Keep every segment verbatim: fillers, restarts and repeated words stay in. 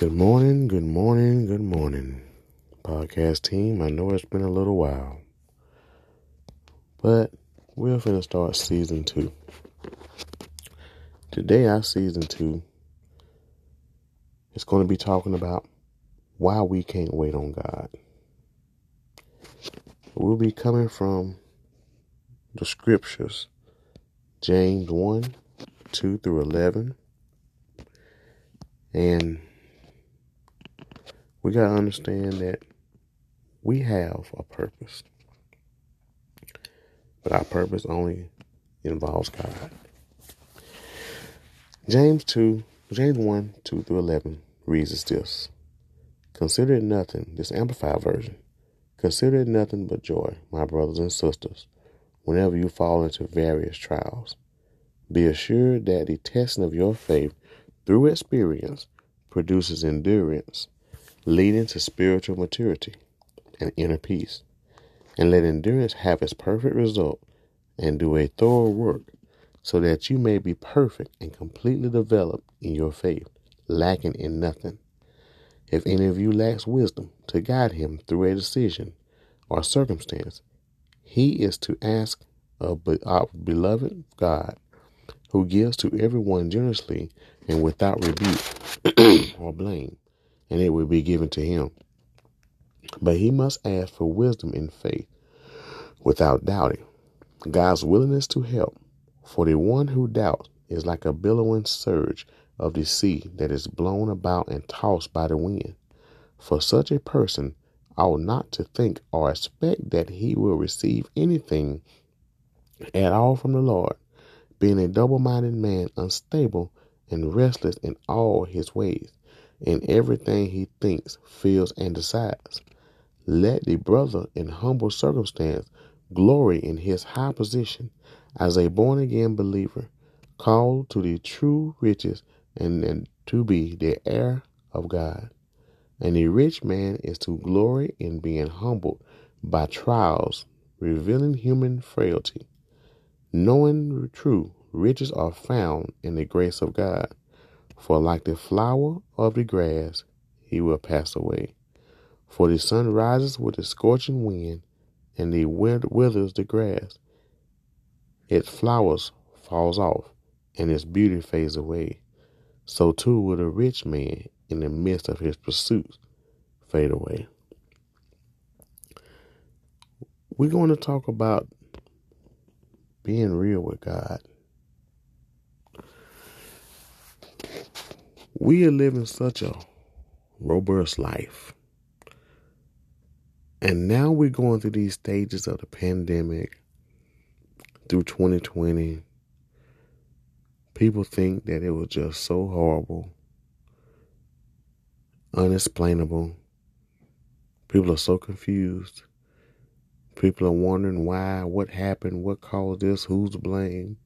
Good morning, good morning, good morning, podcast team. I know it's been a little while, but we're finna start season two. Today, our season two is going to be talking about why we can't wait on God. We'll be coming from the scriptures, James one, two through eleven. And we got to understand that we have a purpose. But our purpose only involves God. James two, James one, two through eleven reads as this. Consider it nothing, this Amplified version. Consider it nothing but joy, my brothers and sisters, whenever you fall into various trials. Be assured that the testing of your faith through experience produces endurance, leading to spiritual maturity and inner peace. And let endurance have its perfect result and do a thorough work so that you may be perfect and completely developed in your faith, lacking in nothing. If any of you lacks wisdom to guide him through a decision or circumstance, he is to ask of our beloved God, who gives to everyone generously and without rebuke or blame, and it will be given to him. But he must ask for wisdom in faith, without doubting. God's willingness to help, for the one who doubts, is like a billowing surge of the sea that is blown about and tossed by the wind. For such a person ought not to think or expect that he will receive anything at all from the Lord, being a double-minded man, unstable and restless in all his ways, in everything he thinks, feels, and decides. Let the brother in humble circumstance glory in his high position as a born-again believer, called to the true riches and, and to be the heir of God. And the rich man is to glory in being humbled by trials, revealing human frailty. Knowing true riches are found in the grace of God, for like the flower of the grass, he will pass away. For the sun rises with a scorching wind, and the wind withers the grass. Its flowers falls off, and its beauty fades away. So too will the rich man, in the midst of his pursuits, fade away. We're going to talk about being real with God. We are living such a robust life. And now we're going through these stages of the pandemic through twenty twenty. People think that it was just so horrible, unexplainable. People are so confused. People are wondering why, what happened, what caused this, who's to blame.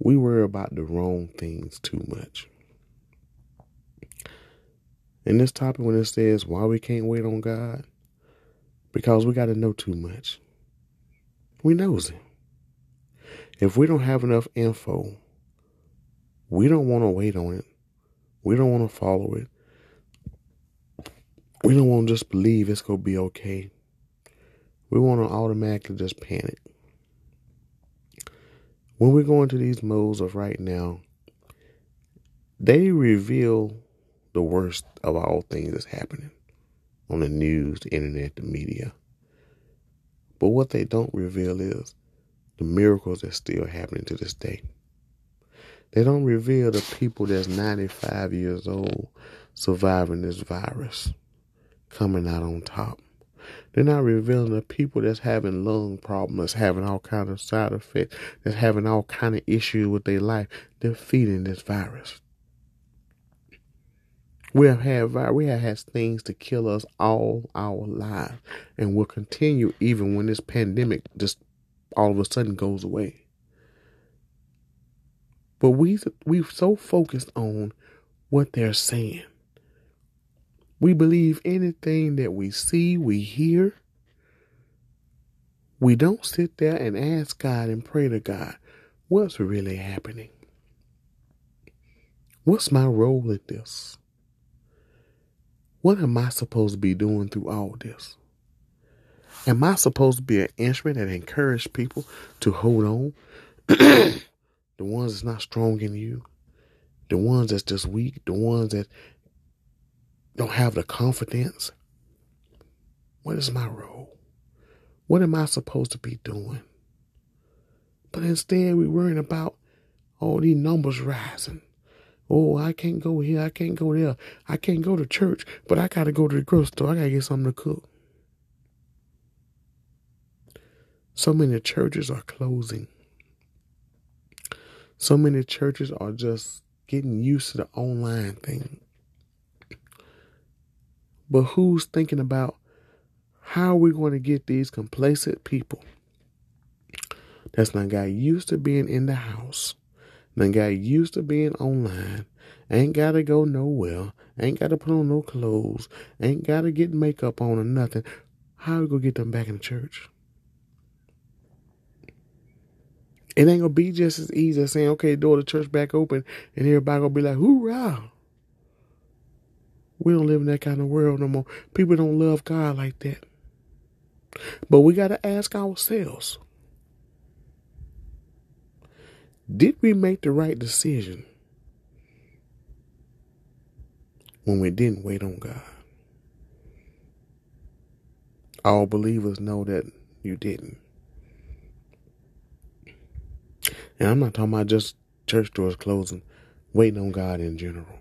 We worry about the wrong things too much. In this topic, when it says why we can't wait on God, because we got to know too much. We knows it. If we don't have enough info, we don't want to wait on it. We don't want to follow it. We don't want to just believe it's going to be okay. We want to automatically just panic. When we go into these modes of right now, they reveal the worst of all things that's happening on the news, the internet, the media. But what they don't reveal is the miracles that's still happening to this day. They don't reveal the people that's ninety-five years old surviving this virus, coming out on top. They're not revealing the people that's having lung problems, having all kinds of side effects, that's having all kinds of issues with their life. They're feeding this virus. We have had we have had things to kill us all our lives, and will continue even when this pandemic just all of a sudden goes away. But we we've so focused on what they're saying. We believe anything that we see, we hear. We don't sit there and ask God and pray to God, what's really happening? What's my role in this? what am I supposed to be doing through all this? Am I supposed to be an instrument that encourages people to hold on? The ones that's not strong in you, the ones that's just weak, the ones that don't have the confidence. What is my role? What am I supposed to be doing? But instead, we're worrying about all these numbers rising. Oh, I can't go here. I can't go there. I can't go to church, but I got to go to the grocery store. I got to get something to cook. So many churches are closing. So many churches are just getting used to the online thing. But who's thinking about how are we going to get these complacent people that's not got used to being in the house, not got used to being online, ain't got to go nowhere, ain't got to put on no clothes, ain't got to get makeup on or nothing. How are we going to get them back in the church? It ain't going to be just as easy as saying, okay, door the church back open, and everybody going to be like, hoorah. We don't live in that kind of world no more. People don't love God like that. But we got to ask ourselves, did we make the right decision when we didn't wait on God? All believers know that you didn't. And I'm not talking about just church doors closing, waiting on God in general,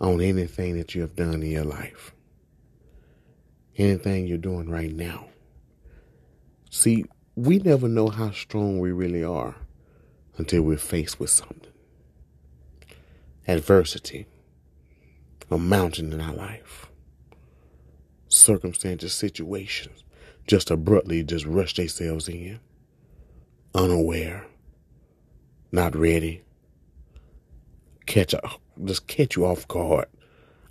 on anything that you have done in your life, anything you're doing right now. See, we never know how strong we really are until we're faced with something. Adversity, a mountain in our life, circumstances, situations, just abruptly just rush themselves in, unaware, not ready, catch a, just catch you off guard,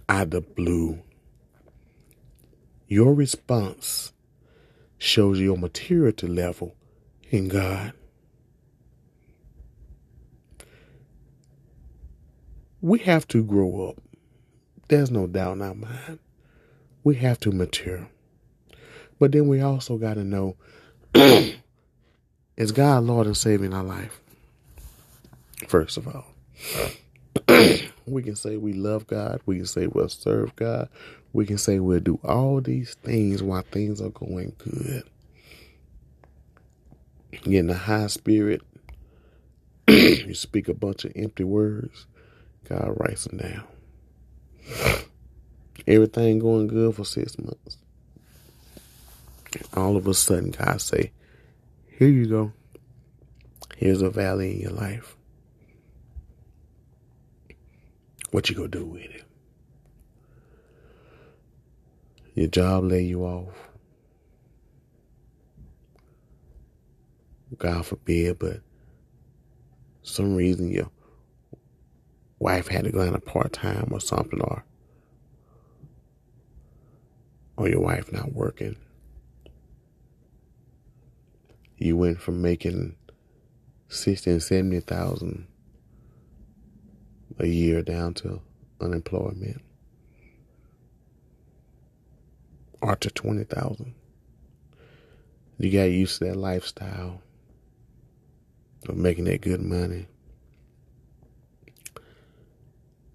out of the blue. Your response shows your maturity level in God. We have to grow up. There's no doubt in our mind. We have to mature. But then we also got to know, is God Lord and Savior in our life? First of all, we can say we love God. We can say we'll serve God. We can say we'll do all these things while things are going good. Get in a high spirit. You speak a bunch of empty words. God writes them down. Everything going good for six months. All of a sudden, God say, here you go. Here's a valley in your life. What you gonna do with it? Your job lay you off. God forbid, but for some reason your wife had to go on a part-time or something, or, or your wife not working. You went from making sixty and seventy thousand a year down to unemployment, or to twenty thousand. You got used to that lifestyle of making that good money.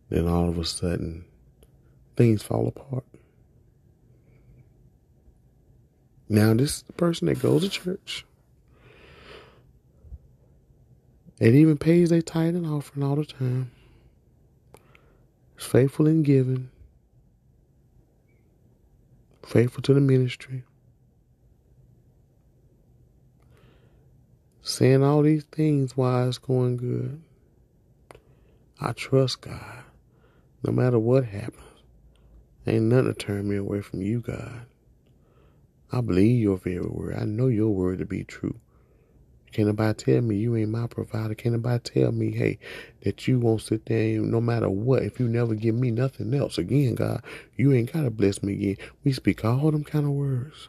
Then all of a sudden, things fall apart. Now this is the person that goes to church. It even pays their tithe and offering all the time. Faithful in giving, faithful to the ministry, saying all these things while it's going good. I trust God no matter what happens. Ain't nothing to turn me away from you, God. I believe your very word. I know your word to be true. Can't nobody tell me you ain't my provider. Can't nobody tell me, hey, that you won't sit there and no matter what, if you never give me nothing else again, God, you ain't got to bless me again. We speak all them kind of words.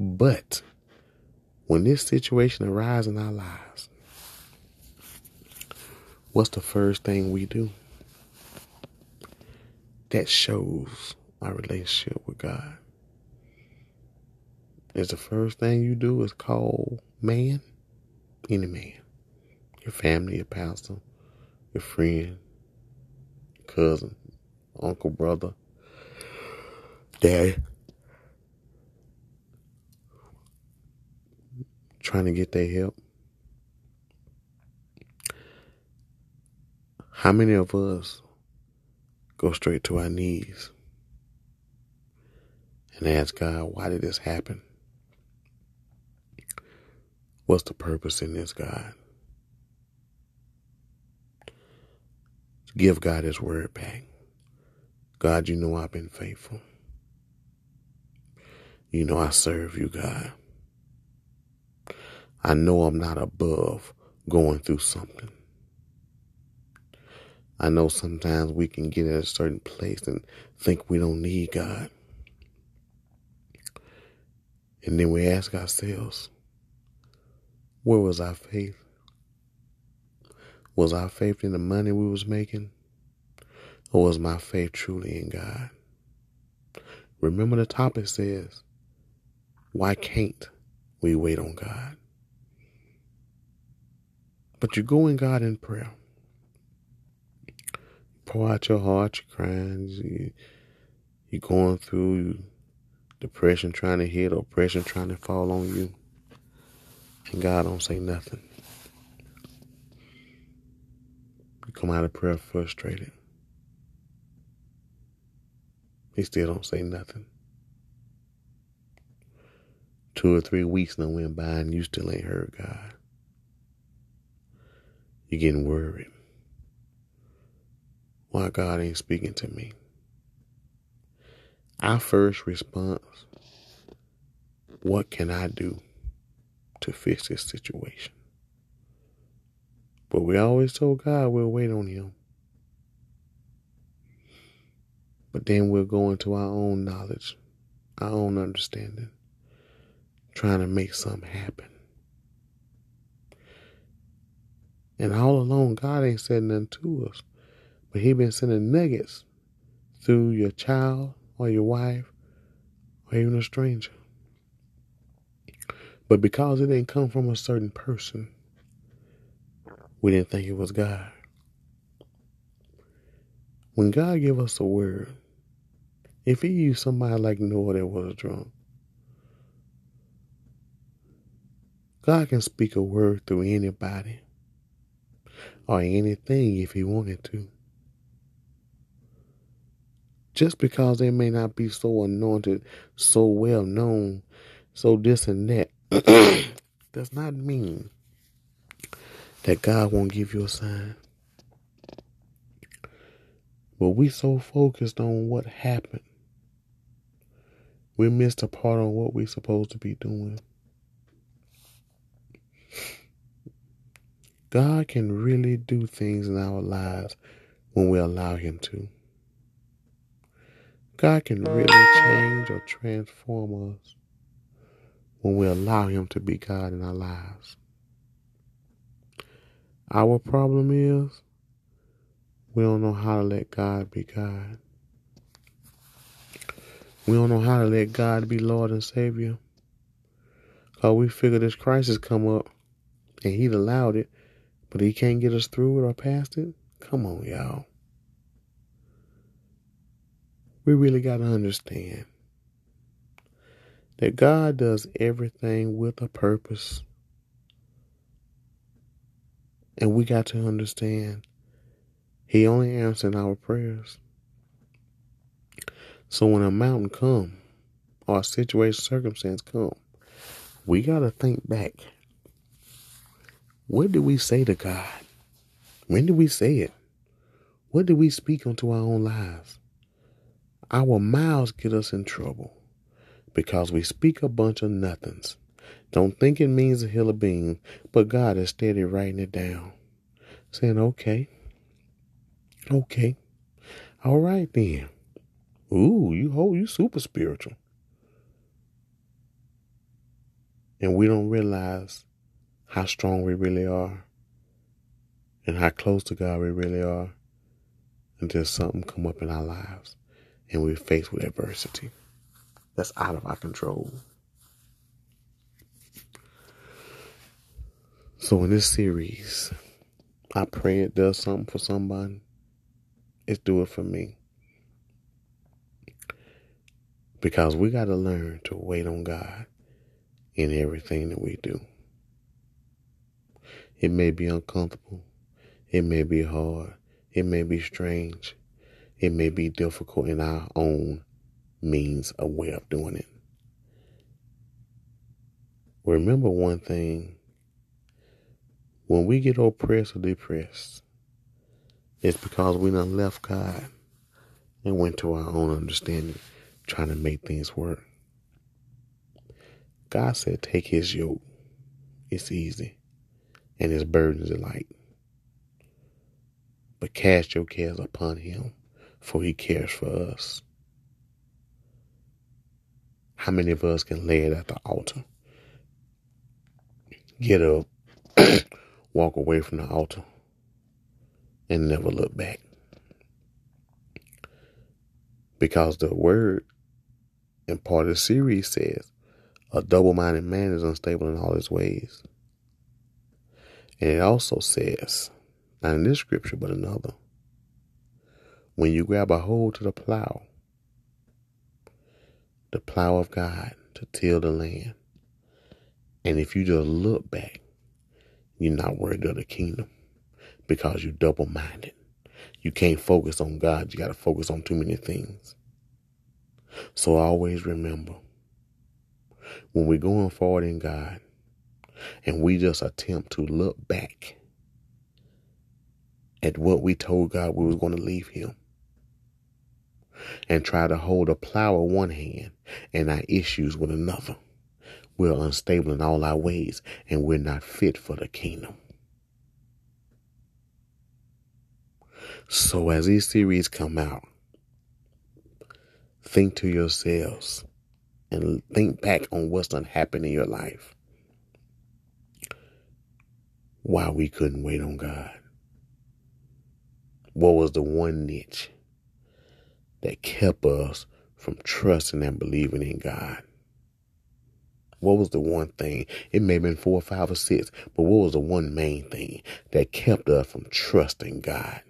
But when this situation arises in our lives, what's the first thing we do? That shows my relationship with God. Is the first thing you do is call man, any man, your family, your pastor, your friend, your cousin, uncle, brother, daddy, trying to get their help. How many of us go straight to our knees and ask God, why did this happen? What's the purpose in this, God? Give God his word back. God, you know I've been faithful. You know I serve you, God. I know I'm not above going through something. I know sometimes we can get at a certain place and think we don't need God. And then we ask ourselves, where was our faith? Was our faith in the money we was making? Or was my faith truly in God? Remember the topic says, why can't we wait on God? But you go in God in prayer. You pour out your heart, you're crying, you, you're going through depression trying to hit, oppression trying to fall on you. And God don't say nothing. You come out of prayer frustrated. He still don't say nothing. Two or three weeks now went by and you still ain't heard God. You're getting worried. Why God ain't speaking to me? Our first response, what can I do to fix this situation? But we always told God we'll wait on him. But then we'll go into our own knowledge, our own understanding, trying to make something happen. And all along, God ain't said nothing to us. But he been sending nuggets through your child or your wife or even a stranger. But because it didn't come from a certain person, we didn't think it was God. When God gave us a word, if he used somebody like Noah that was drunk, God can speak a word through anybody or anything if he wanted to. Just because they may not be so anointed, so well known, so this and that, does not mean that God won't give you a sign. But we so focused on what happened, we missed a part on what we're supposed to be doing. God can really do things in our lives when we allow him to. God can really change or transform us when we allow him to be God in our lives. Our problem is we don't know how to let God be God. We don't know how to let God be Lord and Savior. Because we figure this crisis come up and he'd allowed it, but he can't get us through it or past it. Come on, y'all. We really got to understand that God does everything with a purpose. And we got to understand he only answers our prayers. So when a mountain come or a situation, circumstance come, we got to think back. What did we say to God? When did we say it? What did we speak unto our own lives? Our mouths get us in trouble because we speak a bunch of nothings. Don't think it means a hill of beans, but God is steady writing it down, saying, okay, okay, all right then. Ooh, you hold you super spiritual. And we don't realize how strong we really are and how close to God we really are until something come up in our lives and we're faced with adversity that's out of our control. So in this series, I pray it does something for somebody. It's do it for me. Because we got to learn to wait on God in everything that we do. It may be uncomfortable. It may be hard. It may be strange. It may be difficult in our own means or way of doing it. Remember one thing. When we get oppressed or depressed, it's because we done left God and went to our own understanding, trying to make things work. God said, take his yoke. It's easy. And his burdens are light. But cast your cares upon him, for he cares for us. How many of us can lay it at the altar? Get up, walk away from the altar, and never look back. Because the word and part of the series says, a double-minded man is unstable in all his ways. And it also says, not in this scripture, but another, when you grab a hold to the plow, the plow of God to till the land, and if you just look back, you're not worthy of the kingdom because you're double-minded. You can't focus on God. You got to focus on too many things. So always remember, when we're going forward in God, and we just attempt to look back at what we told God we was going to leave him, and try to hold a plow with one hand and our issues with another, we're unstable in all our ways, and we're not fit for the kingdom. So as these series come out, think to yourselves and think back on what's done happened in your life. Why we couldn't wait on God. What was the one niche that kept us from trusting and believing in God? What was the one thing? It may have been four or five or six, but what was the one main thing that kept us from trusting God?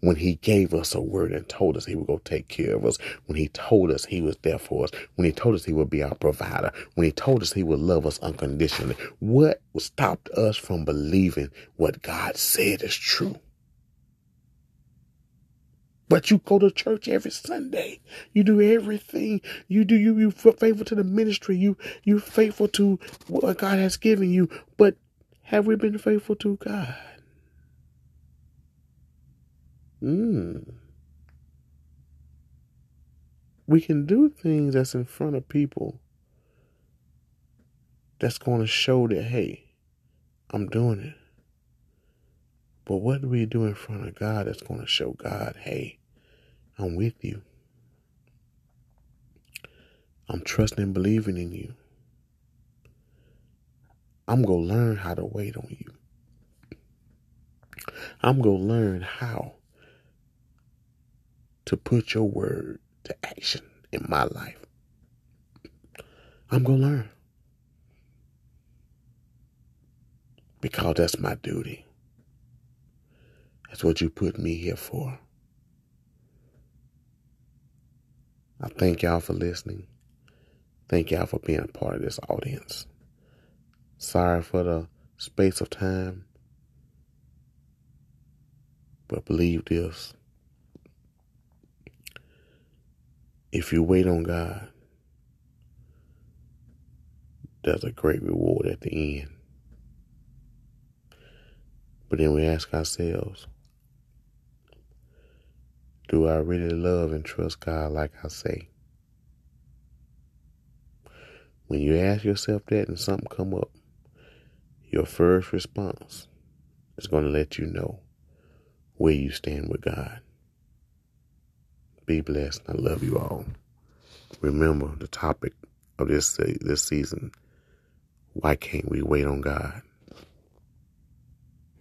When he gave us a word and told us he would go take care of us, when he told us he was there for us, when he told us he would be our provider, when he told us he would love us unconditionally, what stopped us from believing what God said is true? But you go to church every Sunday. You do everything. You do you you faithful to the ministry. You you faithful to what God has given you. But have we been faithful to God? Mm. We can do things that's in front of people that's going to show that, hey, I'm doing it. But what do we do in front of God that's going to show God, hey, I'm with you. I'm trusting and believing in you. I'm going to learn how to wait on you. I'm going to learn how to put your word to action in my life. I'm going to learn. Because that's my duty. That's what you put me here for. I thank y'all for listening. Thank y'all for being a part of this audience. Sorry for the space of time. But believe this. If you wait on God, there's a great reward at the end. But then we ask ourselves, do I really love and trust God like I say? When you ask yourself that and something come up, your first response is going to let you know where you stand with God. Be blessed. I love you all. Remember the topic of this this season. Why can't we wait on God?